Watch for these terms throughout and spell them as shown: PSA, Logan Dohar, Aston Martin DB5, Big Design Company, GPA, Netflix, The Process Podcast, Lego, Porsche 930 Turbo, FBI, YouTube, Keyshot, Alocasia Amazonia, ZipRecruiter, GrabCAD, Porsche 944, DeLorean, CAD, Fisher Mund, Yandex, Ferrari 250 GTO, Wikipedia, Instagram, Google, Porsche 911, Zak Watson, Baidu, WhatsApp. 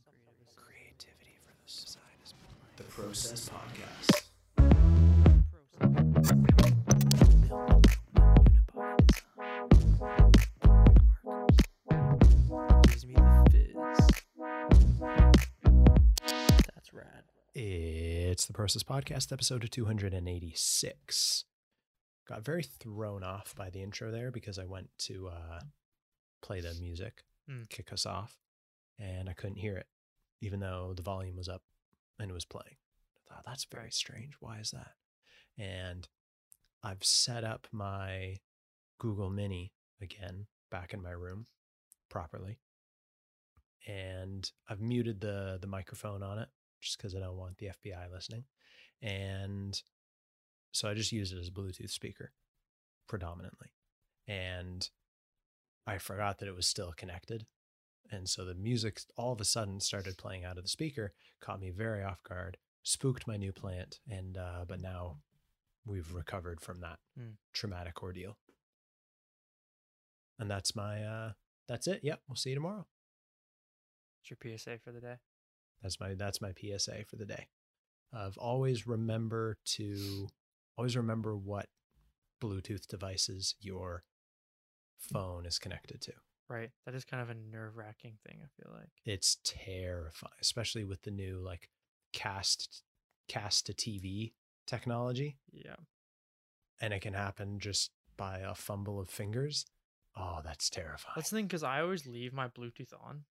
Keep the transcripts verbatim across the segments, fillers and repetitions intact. Some creativity for the side is The Process Podcast. That's rad. It's The Process Podcast, episode two eighty-six. Got very thrown off by the intro there because I went to uh, play the music, mm. kick us off, and I couldn't hear it, even though the volume was up and it was playing. I thought, that's very strange. Why is that? And I've set up my Google Mini again back in my room properly. And I've muted the, the microphone on it just because I don't want the F B I listening. And so I just use it as a Bluetooth speaker predominantly. And I forgot that it was still connected. And so the music all of a sudden started playing out of the speaker, caught me very off guard, spooked my new plant. And, uh, but now we've recovered from that mm. traumatic ordeal. And that's my, uh, that's it. Yep. We'll see you tomorrow. That's your P S A for the day. That's my, that's my P S A for the day. I've always remember to always remember what Bluetooth devices your phone is connected to. Right. That is kind of a nerve-wracking thing, I feel like. It's terrifying, especially with the new like cast cast to T V technology. Yeah. And it can happen just by a fumble of fingers. Oh, that's terrifying. That's the thing, because I always leave my Bluetooth on.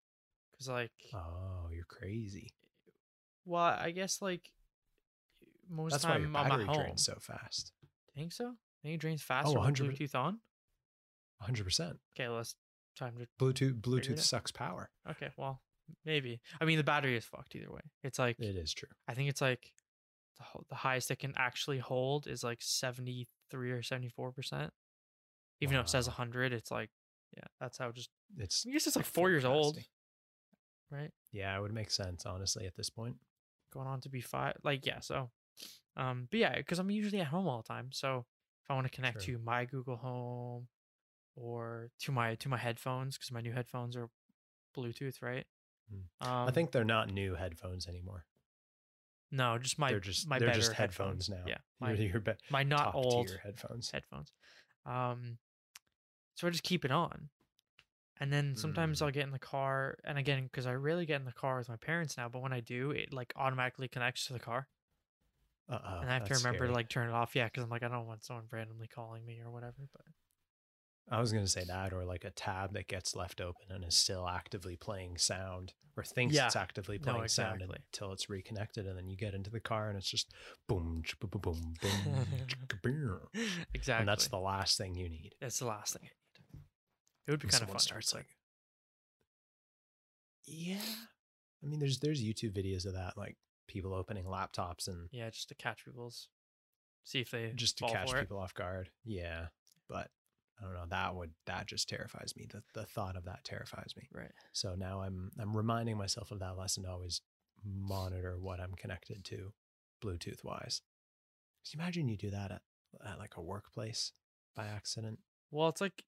Because like... Oh, you're crazy. Well, I guess like most of the time I'm at home. That's why your battery drains so fast. Think so? Think it drains faster with Bluetooth on? one hundred percent. Okay, let's... Time to Bluetooth. Bluetooth sucks power. Okay, well, maybe. I mean, the battery is fucked either way. It's like it is true. I think it's like the, the highest it can actually hold is like seventy-three or seventy-four percent. Even wow. though it says a hundred, it's like yeah, that's how just it's. I guess it's like four years old, right? Yeah, it would make sense honestly at this point. Going on to be five, like yeah. So, um, but yeah, because I'm usually at home all the time. So if I want to connect sure. to my Google Home. Or to my to my headphones, because my new headphones are Bluetooth, right? Mm. Um, I think they're not new headphones anymore. No, just my they're just my they're better just headphones, headphones now. Yeah, my your, your be- my not old headphones. Headphones. Um, so I just keep it on, and then sometimes mm. I'll get in the car, and again because I rarely get in the car with my parents now, but when I do, it like automatically connects to the car. Uh oh. And I have to remember scary. to like turn it off, yeah, because I'm like I don't want someone randomly calling me or whatever, but. I was going to say that, or like a tab that gets left open and is still actively playing sound or thinks yeah. it's actively playing no, exactly. sound until it's reconnected. And then you get into the car and it's just boom, boom, boom, boom, boom. Exactly. And that's the last thing you need. That's the last thing I need. It would be and kind of fun. Starts like, yeah. I mean, there's, there's YouTube videos of that, like people opening laptops and. Yeah, just to catch people's. See if they. Just to fall catch people it. off guard. Yeah. But. I don't know. That would that just terrifies me. The the thought of that terrifies me. Right. So now I'm I'm reminding myself of that lesson to always monitor what I'm connected to, Bluetooth wise. Just imagine you do that at, at like a workplace by accident. Well, it's like.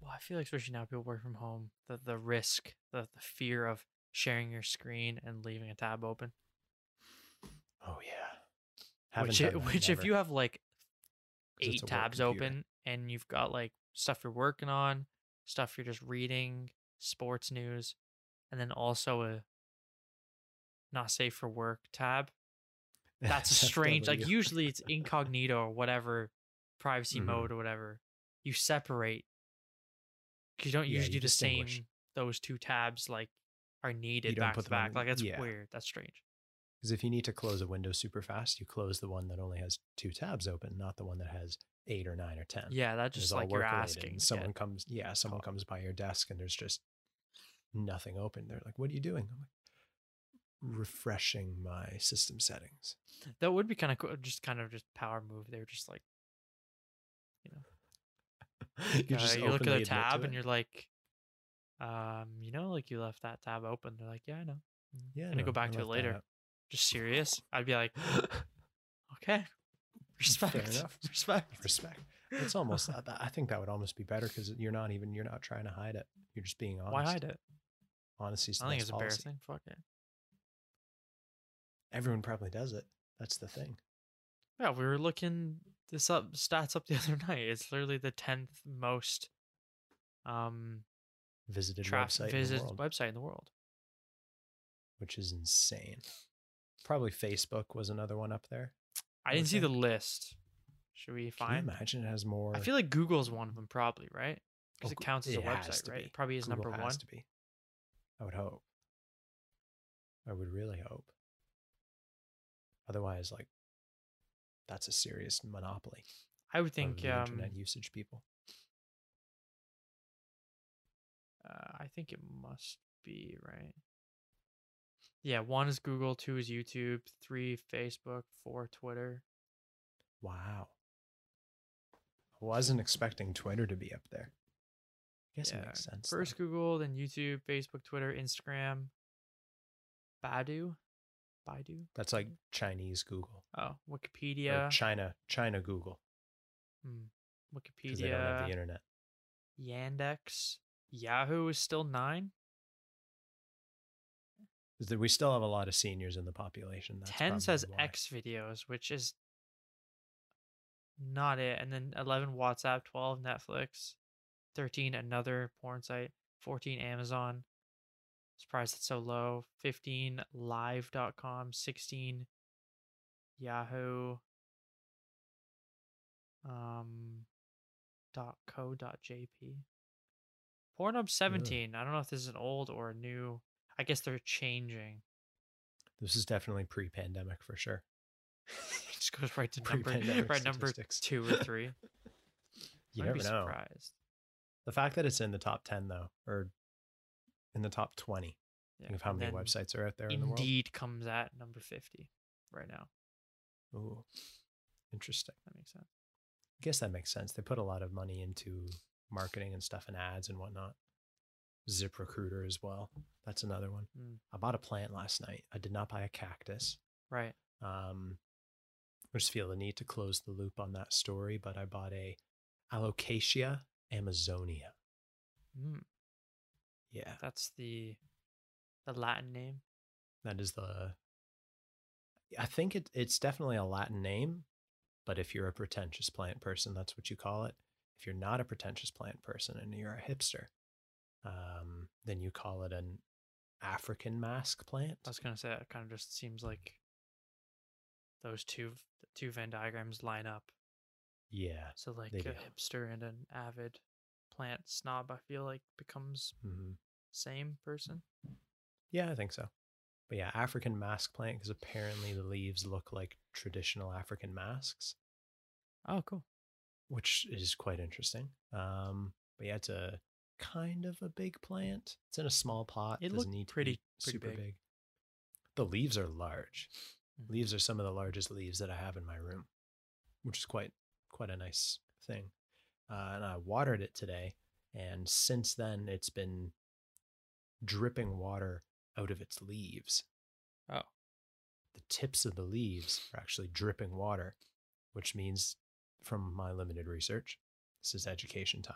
Well, I feel like especially now people work from home. The the risk, the the fear of sharing your screen and leaving a tab open. Oh yeah. Haven't which it, which never. If you have like eight tabs open. And you've got like stuff you're working on, stuff you're just reading, sports news, and then also a not safe for work tab. That's a strange, like usually it's incognito or whatever, privacy mm-hmm. mode or whatever. You separate because you don't yeah, usually you do the same. Those two tabs like are needed back to back. In, like that's yeah. weird. That's strange. Because if you need to close a window super fast, you close the one that only has two tabs open, not the one that has eight or nine or ten. Yeah, that's just like you're asking. Someone comes, yeah, someone oh. comes by your desk and there's just nothing open. They're like, "What are you doing?" I'm like, "Refreshing my system settings." That would be kind of cool. Just kind of just power move. They're just like, you know, you, uh, just you look at the tab and you're like, um, you know, like you left that tab open. They're like, "Yeah, I know. Yeah, I'm gonna no, go back to it later." Just serious. I'd be like, "Okay." Respect. Fair enough. Respect. Respect. It's almost that. I think that would almost be better because you're not even, you're not trying to hide it. You're just being honest. Why hide it? Honesty is the I think it's policy. Embarrassing. Fuck it. Everyone probably does it. That's the thing. Yeah, we were looking this up, stats up the other night. It's literally the tenth most um, visited website visited in the world. website in the world, which is insane. Probably Facebook was another one up there. I didn't see the list. Should we find? Can you imagine it has more? I feel like Google's one of them, probably, right? Because oh, it counts as it a website, right? It probably is Google number has one. To be. I would hope. I would really hope. Otherwise, like, that's a serious monopoly. I would think um, internet usage people. Uh, I think it must be right. Yeah, one is Google, two is YouTube, three Facebook, four Twitter. Wow. I wasn't expecting Twitter to be up there. I guess yeah. it makes sense. First though. Google, then YouTube, Facebook, Twitter, Instagram, Baidu. Baidu? That's like Chinese Google. Oh, Wikipedia. Or China, China Google. Hmm. Wikipedia. Because they don't have the internet. Yandex. Yahoo is still nine. Is that we still have a lot of seniors in the population. That's ten says why. X videos, which is not it. And then eleven WhatsApp, twelve Netflix, thirteen another porn site, fourteen Amazon. Surprised it's so low. fifteen live dot com, sixteen Yahoo. Um .co.jp. Pornhub seventeen. Really? I don't know if this is an old or a new. I guess they're changing. This is definitely pre-pandemic for sure. It just goes right to number, right number two or three. You never know. Surprised. The fact that it's in the top ten though, or in the top twenty yeah. of how many websites are out there in the world. Indeed comes at number fifty right now. Ooh, interesting. That makes sense. I guess that makes sense. They put a lot of money into marketing and stuff and ads and whatnot. ZipRecruiter as well. That's another one. Mm. I bought a plant last night. I did not buy a cactus. Right. Um, I just feel the need to close the loop on that story, but I bought a Alocasia Amazonia. Mm. Yeah. That's the the Latin name. That is the I think it it's definitely a Latin name, but if you're a pretentious plant person, that's what you call it. If you're not a pretentious plant person and you're a hipster, um, then you call it an African mask plant. I was gonna say it kind of just seems like those two two Venn diagrams line up. Yeah. So like a do. hipster and an avid plant snob, I feel like becomes mm-hmm. same person. Yeah, I think so. But yeah, African mask plant because apparently the leaves look like traditional African masks. Oh, cool. Which is quite interesting. Um, but yeah, it's a kind of a big plant. It's in a small pot. It doesn't need to pretty, be super pretty big. big. The leaves are large. Mm-hmm. Leaves are some of the largest leaves that I have in my room, which is quite quite a nice thing. Uh, and I watered it today, and since then it's been dripping water out of its leaves. Oh. The tips of the leaves are actually dripping water, which means, from my limited research, this is education time,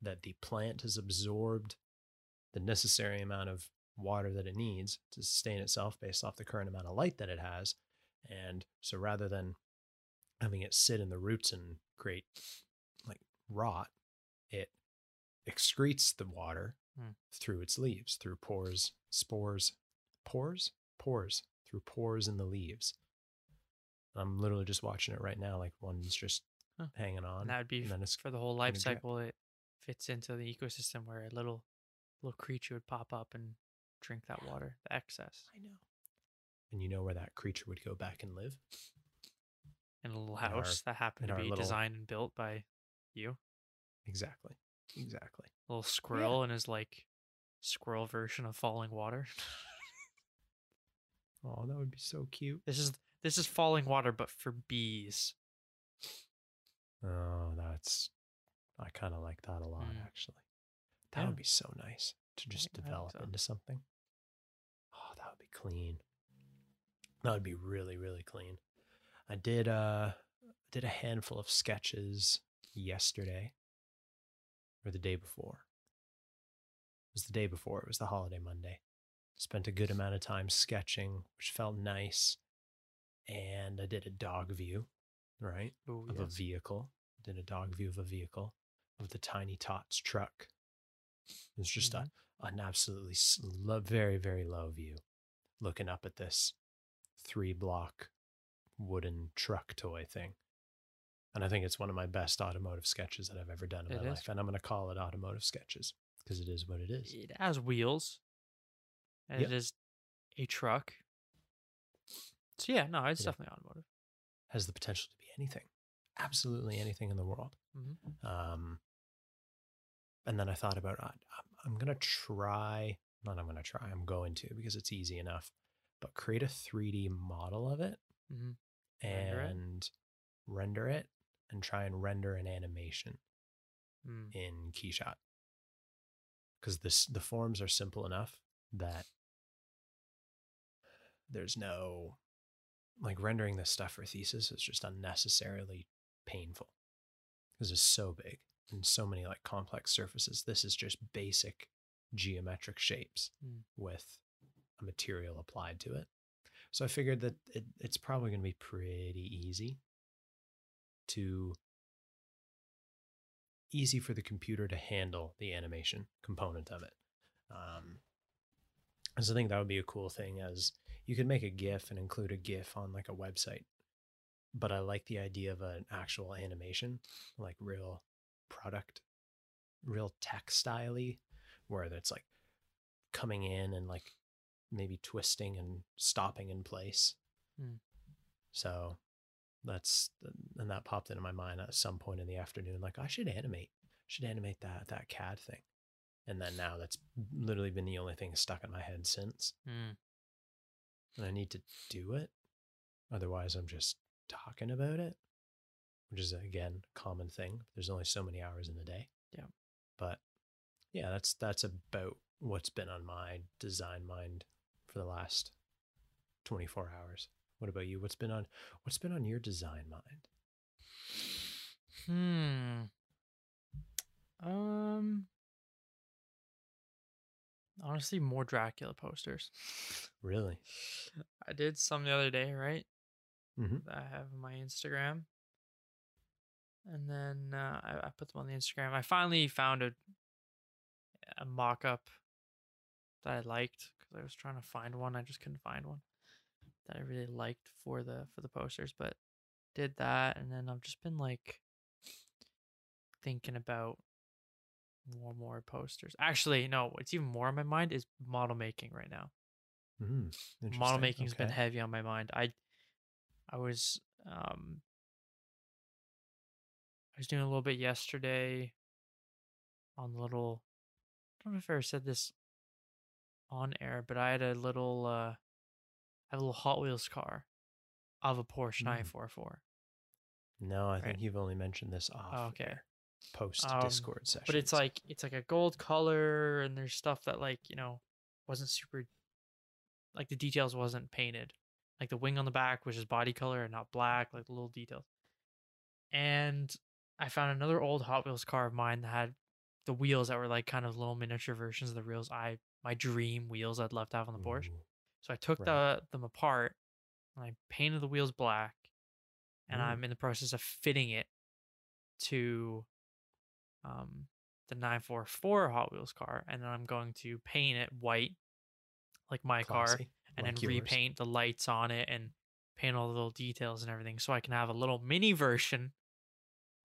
that the plant has absorbed the necessary amount of water that it needs to sustain itself based off the current amount of light that it has. And so rather than having it sit in the roots and create like rot, it excretes the water mm. through its leaves, through pores, spores, pores, pores, through pores in the leaves. And I'm literally just watching it right now. Like one's just huh. hanging on. And that would be and then it's for the whole life cycle. It fits into the ecosystem where a little, little creature would pop up and drink that water, the excess. I know. And you know where that creature would go back and live? In a little house our, that happened to be little... designed and built by you. Exactly. Exactly. A little squirrel yeah. and his like squirrel version of falling water. Oh, that would be so cute. This is this is falling water, but for bees. Oh, that's I kind of like that a lot, mm. actually. That yeah. would be so nice to just develop so. into something. Oh, that would be clean. That would be really, really clean. I did uh did a handful of sketches yesterday or the day before. It was the day before. It was the holiday Monday. Spent a good amount of time sketching, which felt nice. And I did a dog view, right, Ooh, of yes. a vehicle. Did a dog view of a vehicle, of the Tiny Tots truck. It was just mm-hmm. a, an absolutely slow, very, very low view, looking up at this three-block wooden truck toy thing. And I think it's one of my best automotive sketches that I've ever done in it my is. life. And I'm going to call it automotive sketches because it is what it is. It has wheels. And yep. It is a truck. So, yeah, no, it's it definitely automotive. Has the potential to be anything. Absolutely anything in the world. Mm-hmm. Um, and then I thought about, I'm, I'm going to try, not I'm going to try, I'm going to, because it's easy enough, but create a three D model of it mm-hmm. and render it. render it and try and render an animation mm. in Keyshot. Because this the forms are simple enough that there's no, like, rendering this stuff for thesis is just unnecessarily painful because it's so big and so many like complex surfaces. This is just basic geometric shapes mm. with a material applied to it. So I figured that it, it's probably going to be pretty easy to easy for the computer to handle the animation component of it. Um, and so I think that would be a cool thing, as you could make a GIF and include a GIF on like a website. But I like the idea of an actual animation, like real product, real textile-y, where it's like coming in and like maybe twisting and stopping in place. Mm. So that's, and that popped into my mind at some point in the afternoon, like I should animate, should animate that, that C A D thing. And then now that's literally been the only thing stuck in my head since. Mm. And I need to do it. Otherwise I'm just talking about it, which is again, a common thing. There's only so many hours in the day. Yeah. But yeah, that's, that's about what's been on my design mind for the last twenty-four hours. What about you? What's been on what's been on your design mind? Hmm. Um honestly, more Dracula posters. Really? I did some the other day, right? Mm-hmm. I have on my Instagram. And then uh, I, I put them on the Instagram. I finally found a a mock-up that I liked because I was trying to find one. I just couldn't find one that I really liked for the for the posters, but did that. And then I've just been like thinking about more more posters. Actually, no, it's even more on my mind is model making right now. Mm, model making has okay. been heavy on my mind. I I was um I was doing a little bit yesterday on little, I don't know if I ever said this on air, but I had a little uh I have a little Hot Wheels car of a Porsche nine forty-four. No, I right? think you've only mentioned this off oh, okay. post um, Discord session. But it's like it's like a gold color, and there's stuff that, like, you know, wasn't super, like the details wasn't painted. Like the wing on the back, which is body color and not black, like the little details. And I found another old Hot Wheels car of mine that had the wheels that were like kind of little miniature versions of the wheels I my dream wheels I'd love to have on the Porsche. Ooh. So I took right. the, them apart, and I painted the wheels black, and mm. I'm in the process of fitting it to um, the nine forty-four Hot Wheels car, and then I'm going to paint it white, like my Classy. car, and like then yours. repaint the lights on it and paint all the little details and everything, so I can have a little mini version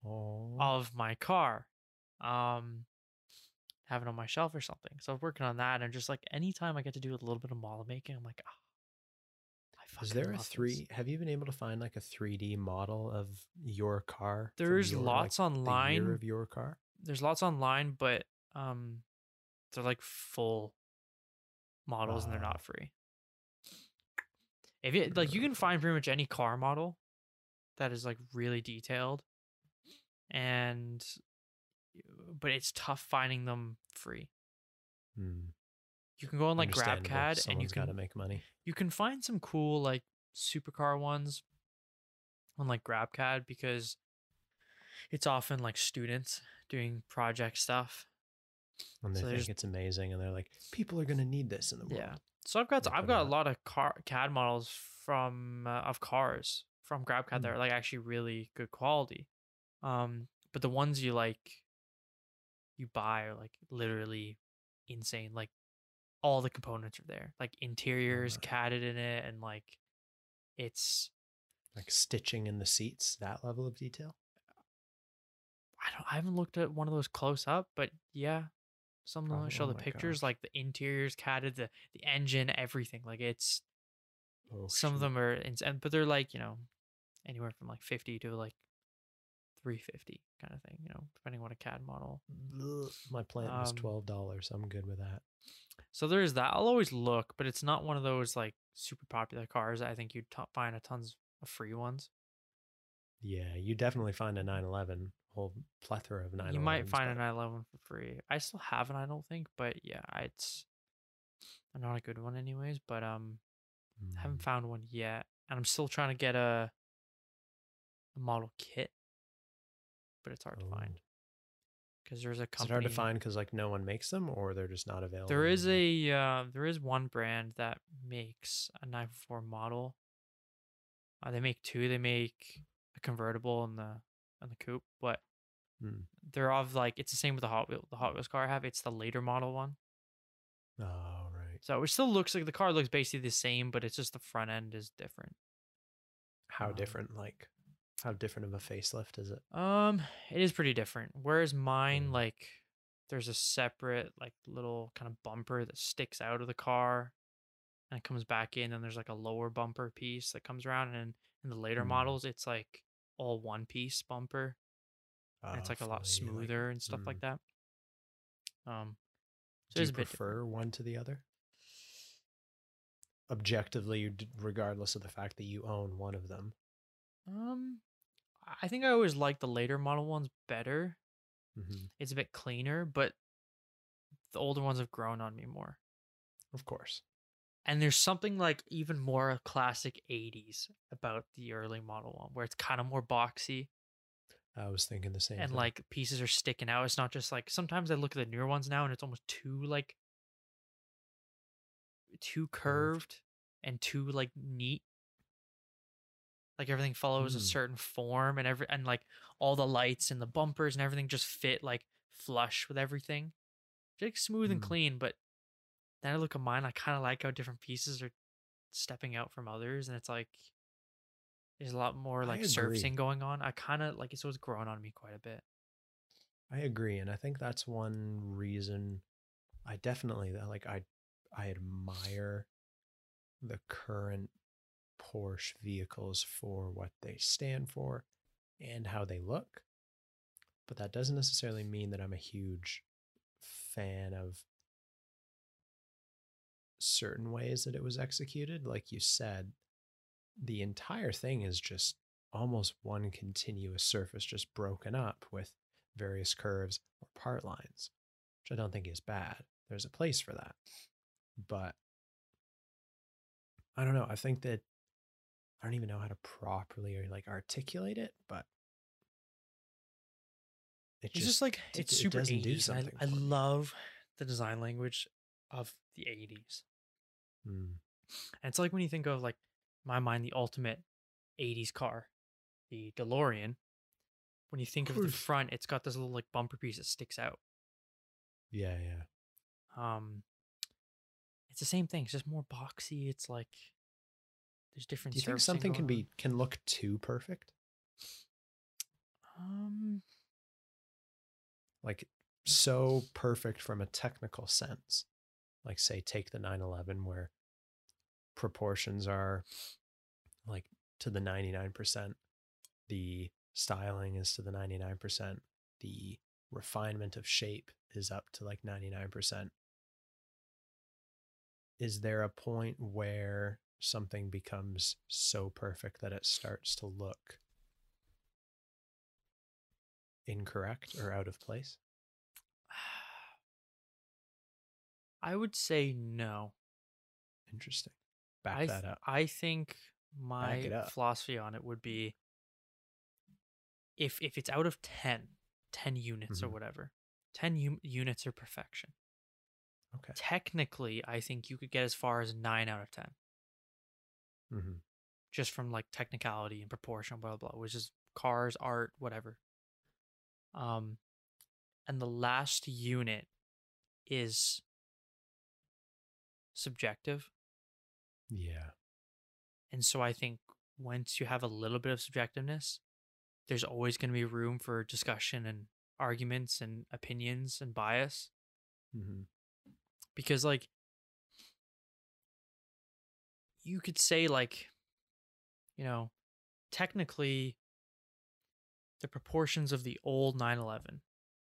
oh. of my car. Um, have it on my shelf or something. So I'm working on that, and just like anytime I get to do a little bit of model making, I'm like, ah, oh, I fucking Is there love a three? This. Have you been able to find like a three D model of your car? There's your, lots like, online. The year of your car. There's lots online, but um, they're like full models, wow. and they're not free. If you like, you can find pretty much any car model that is like really detailed, and. But it's tough finding them free. Mm. You can go on like GrabCAD, and you can gotta make money. You can find some cool like supercar ones on like GrabCAD, because it's often like students doing project stuff. And they so think it's amazing, and they're like, people are going to need this in the world. Yeah. So I've got to, I've got a lot of car C A D models from uh, of cars from GrabCAD mm-hmm. that are like actually really good quality. Um, but the ones you like, you buy are like literally insane. Like all the components are there, like interiors mm-hmm. C A D'd in it, and like it's like stitching in the seats. That level of detail. I don't. I haven't looked at one of those close up, but yeah. Some of them show the pictures, gosh. Like the interiors, C A D, the, the engine, everything. Like it's, oh, some shoot. Of them are, insane, but they're like, you know, anywhere from like fifty to like three fifty kind of thing, you know, depending on a C A D model. My plant um, was twelve dollars. I'm good with that. So there's that. I'll always look, but it's not one of those like super popular cars. I think you'd t- find a tons of free ones. Yeah, you definitely find a nine eleven, whole plethora of nine elevens. You might find but... a nine eleven for free. I still have one, I don't think, but yeah, it's not a good one anyways, but um, mm. I haven't found one yet, and I'm still trying to get a, a model kit, but it's hard oh. to find because there's a company. Is it hard to find because like no one makes them, or they're just not available? There is a uh, there is one brand that makes a nine four model. Uh, they make two. They make a convertible and the and the coupe, but hmm. they're of like, it's the same with the Hot Wheels, the Hot Wheels car I have. It's the later model one. Oh, right. So it still looks like the car looks basically the same, but it's just the front end is different. How um, different? Like how different of a facelift is it? Um, it is pretty different. Whereas mine, hmm. like there's a separate like little kind of bumper that sticks out of the car and it comes back in, and there's like a lower bumper piece that comes around, and in the later hmm. models, it's like all one piece bumper. Uh, and it's like a lot smoother like, and stuff mm. like that. Um, so do you a prefer different. One to the other? Objectively, regardless of the fact that you own one of them. Um, I think I always like the later model ones better. Mm-hmm. It's a bit cleaner, but the older ones have grown on me more. Of course. And there's something like even more classic eighties about the early model one, where it's kind of more boxy. I was thinking the same and thing. Like pieces are sticking out. It's not just like, sometimes I look at the newer ones now and it's almost too like, too curved and too like neat. Like everything follows mm. a certain form, and every, and like all the lights and the bumpers and everything just fit like flush with everything. It's like smooth mm. and clean, but then I look at mine, I kind of like how different pieces are stepping out from others, and it's like there's a lot more like surfacing going on. I kind of like, it's always grown on me quite a bit. I agree, and I think that's one reason I definitely like I I admire the current Porsche vehicles for what they stand for and how they look. But that doesn't necessarily mean that I'm a huge fan of certain ways that it was executed. Like you said, the entire thing is just almost one continuous surface just broken up with various curves or part lines, which I don't think is bad. There's a place for that. But I don't know. I think that I don't even know how to properly or like articulate it, but it it's just, just like it's it, super it doesn't do something. I, I love the design language of the eighties. Mm. And it's like when you think of like, in my mind, the ultimate eighties car, the DeLorean, when you think of the front, it's got this little like bumper piece that sticks out. Yeah, yeah. Um, it's the same thing. It's just more boxy. It's like there's different. Do you think something can be can look too perfect? Um, like so perfect from a technical sense. Like say, take the nine eleven where proportions are like to the ninety-nine percent. The styling is to the ninety-nine percent. The refinement of shape is up to like ninety-nine percent. Is there a point where something becomes so perfect that it starts to look incorrect or out of place? I would say no. Interesting. Back I th- that up. I think my philosophy on it would be if if it's out of ten, ten units mm-hmm. or whatever, ten units are perfection. Okay. Technically, I think you could get as far as nine out of ten. Mm-hmm. Just from like technicality and proportion, blah, blah, blah, which is cars, art, whatever. Um, and the last unit is subjective. Yeah. And so I think once you have a little bit of subjectiveness, there's always going to be room for discussion and arguments and opinions and bias. Mm-hmm. Because like, you could say like, you know, technically the proportions of the old nine eleven,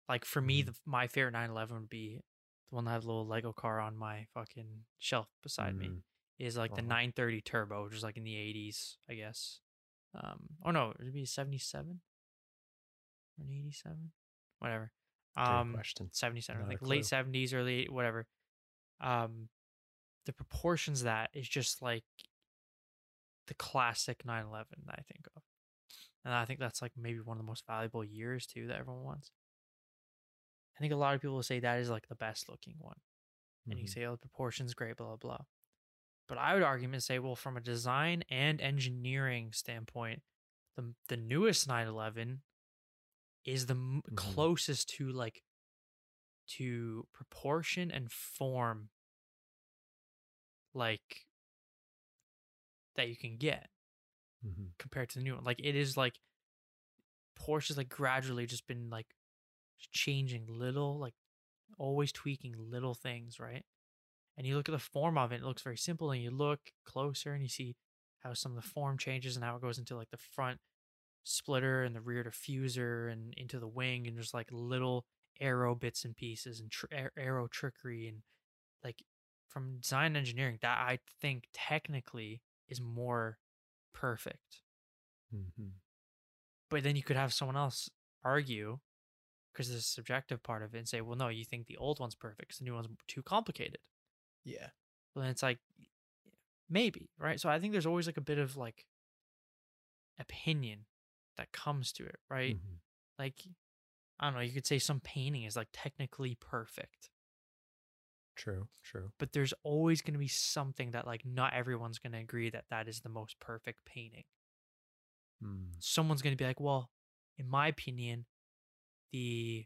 like for me, the, my favorite nine eleven would be the one that had a little Lego car on my fucking shelf beside mm-hmm. me, is like uh-huh. the nine thirty Turbo, which is like in the eighties, I guess. Um, oh no, it'd be seventy-seven or an eighty-seven, whatever. Um, seventy-seven, like late seventies, early whatever. Um, the proportions of that is just like the classic nine eleven that I think of, and I think that's like maybe one of the most valuable years too that everyone wants. I think a lot of people will say that is like the best looking one, and mm-hmm. you say, "Oh, the proportions great, blah blah blah." But I would argue and say, well, from a design and engineering standpoint, the the newest nine eleven is the mm-hmm. closest to like to proportion and form, like that you can get mm-hmm. compared to the new one. Like it is like Porsche's like gradually just been like changing little, like always tweaking little things, right? And you look at the form of it, it looks very simple, and you look closer and you see how some of the form changes and how it goes into like the front splitter and the rear diffuser and into the wing, and just like little aero bits and pieces and tr- aero trickery. And like from design and engineering, that I think technically is more perfect. Mm-hmm. But then you could have someone else argue, because there's a subjective part of it, and say, well, no, you think the old one's perfect because the new one's too complicated. Yeah. Well, then it's like, maybe, right? So I think there's always like a bit of like opinion that comes to it, right? Mm-hmm. Like, I don't know, you could say some painting is like technically perfect. True, true. But there's always going to be something that like not everyone's going to agree that that is the most perfect painting. Mm. Someone's going to be like, well, in my opinion, the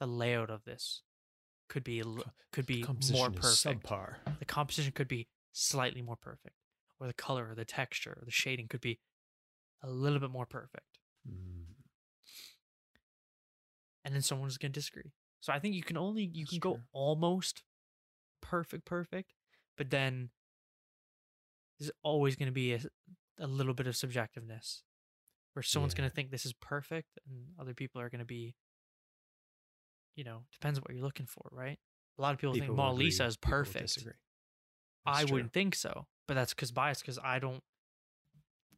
the layout of this could be could be more perfect. Subpar. The composition could be slightly more perfect, or the color, or the texture, or the shading could be a little bit more perfect. Mm. And then someone's going to disagree. So I think you can only you That's can true. go almost perfect, perfect, but then there's always going to be a, a little bit of subjectiveness, where someone's yeah. going to think this is perfect, and other people are going to be. You know, depends on what you're looking for, right? A lot of people, people think Mona Lisa is perfect. I true. wouldn't think so, but that's because bias, because I don't,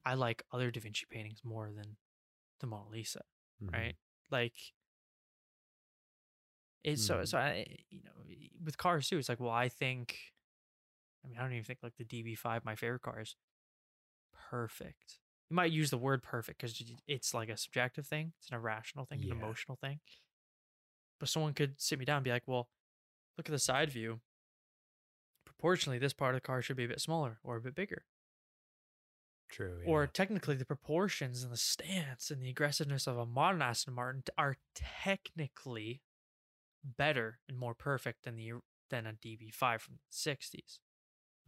I like other Da Vinci paintings more than the Mona Lisa, mm-hmm. right? Like, it's mm-hmm. so, so I, you know, with cars too, it's like, well, I think, I mean, I don't even think like the D B five, my favorite car, is perfect. You might use the word perfect because it's like a subjective thing, it's an irrational thing, yeah. an emotional thing. But someone could sit me down and be like, well, look at the side view. Proportionally, this part of the car should be a bit smaller or a bit bigger. True. Yeah. Or technically, the proportions and the stance and the aggressiveness of a modern Aston Martin are technically better and more perfect than the than a D B five from the sixties.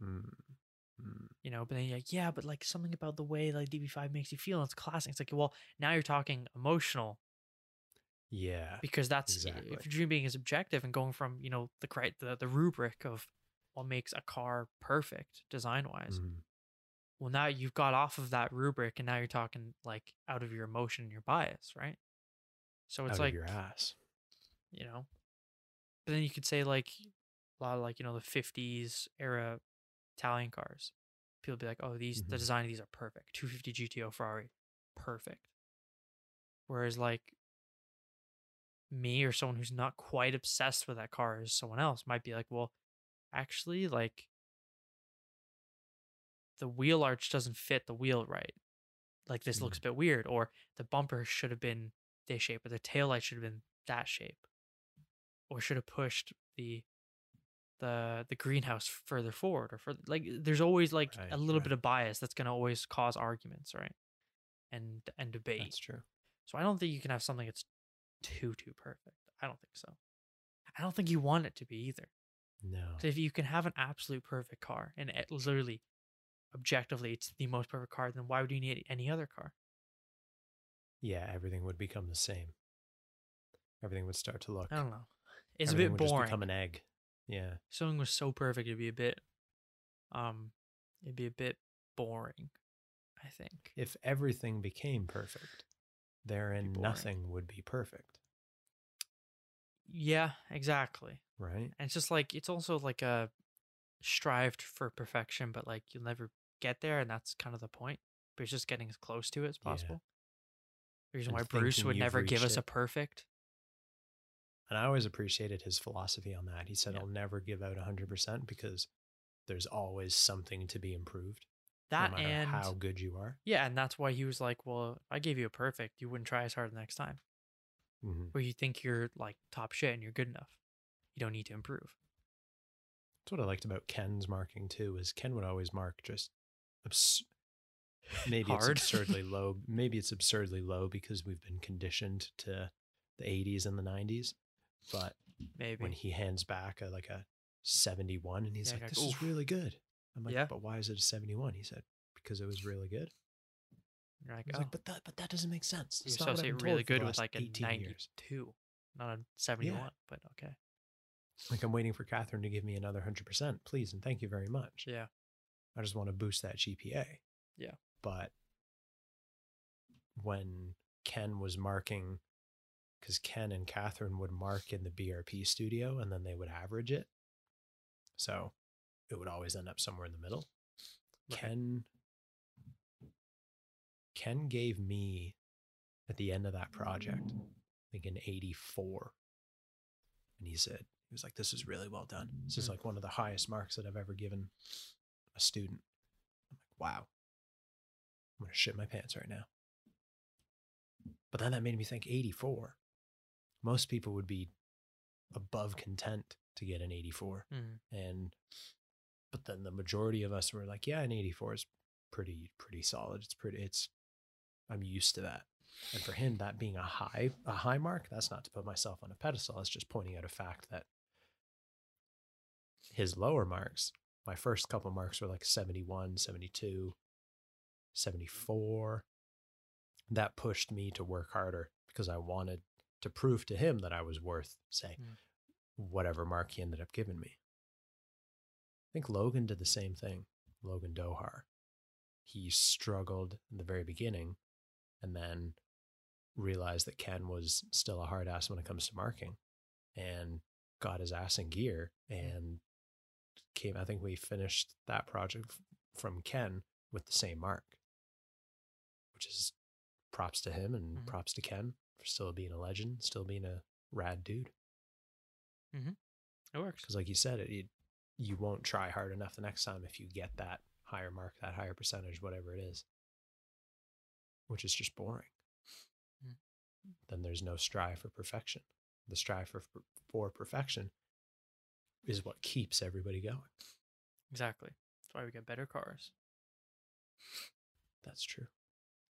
Mm. Mm. You know, but then you're like, yeah, but like something about the way like D B five makes you feel, it's classic. It's like, well, now you're talking emotional. Yeah, because that's exactly. if you're being subjective and going from, you know, the the the rubric of what makes a car perfect design wise. Mm-hmm. Well, now you've got off of that rubric, and now you're talking like out of your emotion and your bias, right? So it's out like of your ass, you know. But then you could say like a lot of like, you know, the fifties era Italian cars. People be like, oh, these mm-hmm. the design of these are perfect. two fifty G T O Ferrari, perfect. Whereas like. Me or someone who's not quite obsessed with that car as someone else might be like, well, actually, like the wheel arch doesn't fit the wheel right. Like this mm. looks a bit weird, or the bumper should have been this shape, or the taillight should have been that shape. or should have pushed the the the greenhouse further forward, or for like there's always like right, a little right. bit of bias that's going to always cause arguments, right? And and debate. That's true. So I don't think you can have something that's too too perfect. I don't think so. I don't think you want it to be either. No. So if you can have an absolute perfect car, and it literally, objectively, it's the most perfect car, then why would you need any other car? Yeah, everything would become the same. Everything would start to look. I don't know. It's a bit boring. Everything would just become an egg. Yeah. If something was so perfect, it'd be a bit, um, it'd be a bit boring, I think. If everything became perfect, therein nothing would be perfect. Yeah, exactly. Right. And it's just like, it's also like a strived for perfection, but like you'll never get there. And that's kind of the point. But it's just getting as close to it as possible. Yeah. The reason and why Bruce would never give us it. a perfect. And I always appreciated his philosophy on that. He said, yeah. I'll never give out one hundred percent because there's always something to be improved. That no matter and how good you are. Yeah. And that's why he was like, well, if I gave you a perfect, you wouldn't try as hard the next time. Mm-hmm. Where you think you're like top shit and you're good enough. You don't need to improve. That's what I liked about Ken's marking too, is Ken would always mark just abs- maybe it's absurdly low. Maybe it's absurdly low because we've been conditioned to the eighties and the nineties. But maybe when he hands back a, like a seventy-one and he's yeah, like, this oof. is really good. I'm like, yeah. but why is it a seventy-one? He said, because it was really good. You're like, oh. like, but that, but that doesn't make sense. It's you associate really good with like a ninety-two, not a seventy-one, yeah. but okay. Like I'm waiting for Catherine to give me another one hundred percent, please, and thank you very much. Yeah. I just want to boost that G P A. Yeah. But when Ken was marking, because Ken and Catherine would mark in the B R P studio and then they would average it. So it would always end up somewhere in the middle. Right. Ken... Ken gave me, at the end of that project, I think in eighty-four, and he said, he was like, this is really well done. This is like one of the highest marks that I've ever given a student. I'm like, wow, I'm going to shit my pants right now. But then that made me think eighty-four. Most people would be above content to get an eighty-four. Mm. And, but then the majority of us were like, yeah, an eighty-four is pretty, pretty solid. It's pretty, it's, I'm used to that. And for him, that being a high, a high mark, that's not to put myself on a pedestal. That's just pointing out a fact that his lower marks, my first couple marks were like seventy-one, seventy-two, seventy-four. That pushed me to work harder because I wanted to prove to him that I was worth, say, mm. whatever mark he ended up giving me. I think Logan did the same thing. Logan Dohar. He struggled in the very beginning and then realized that Ken was still a hard ass when it comes to marking and got his ass in gear and came. I think we finished that project from Ken with the same mark, which is props to him and mm-hmm. props to Ken for still being a legend, still being a rad dude. Mm-hmm. It works. Because like you said, it, it, you won't try hard enough the next time if you get that higher mark, that higher percentage, whatever it is, which is just boring. Mm. Then there's no strive for perfection. The strive for, for perfection is what keeps everybody going. Exactly. That's why we get better cars. That's true.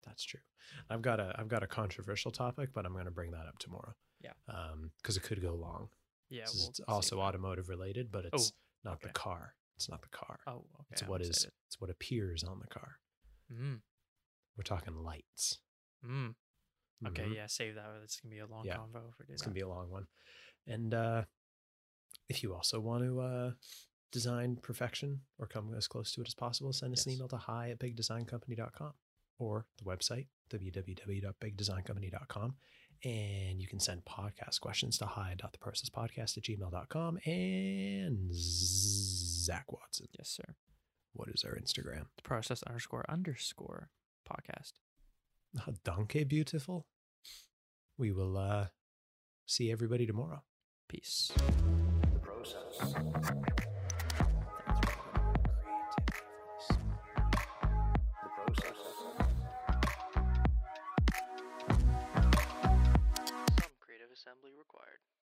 That's true. I've got a I've got a controversial topic, but I'm going to bring that up tomorrow. Yeah. Um, because it could go long. Yeah. Well, it's also automotive related, but it's oh, not okay. the car. It's not the car. Oh, okay. It's what is. It's what appears on the car. Mm. We're talking lights. Mm. Okay, mm-hmm. yeah, save that. It's gonna be a long yeah. convo. If we do it's that. gonna be a long one. And uh, if you also want to uh, design perfection or come as close to it as possible, send us yes. an email to hi at big design company dot com or the website w w w dot big design company dot com. And you can send podcast questions to hi dot the process podcast at gmail dot com. And Zak Watson. Yes, sir. What is our Instagram? The process underscore underscore podcast. Oh, donkey beautiful. We will uh, see everybody tomorrow. Peace. The process. Assembly required.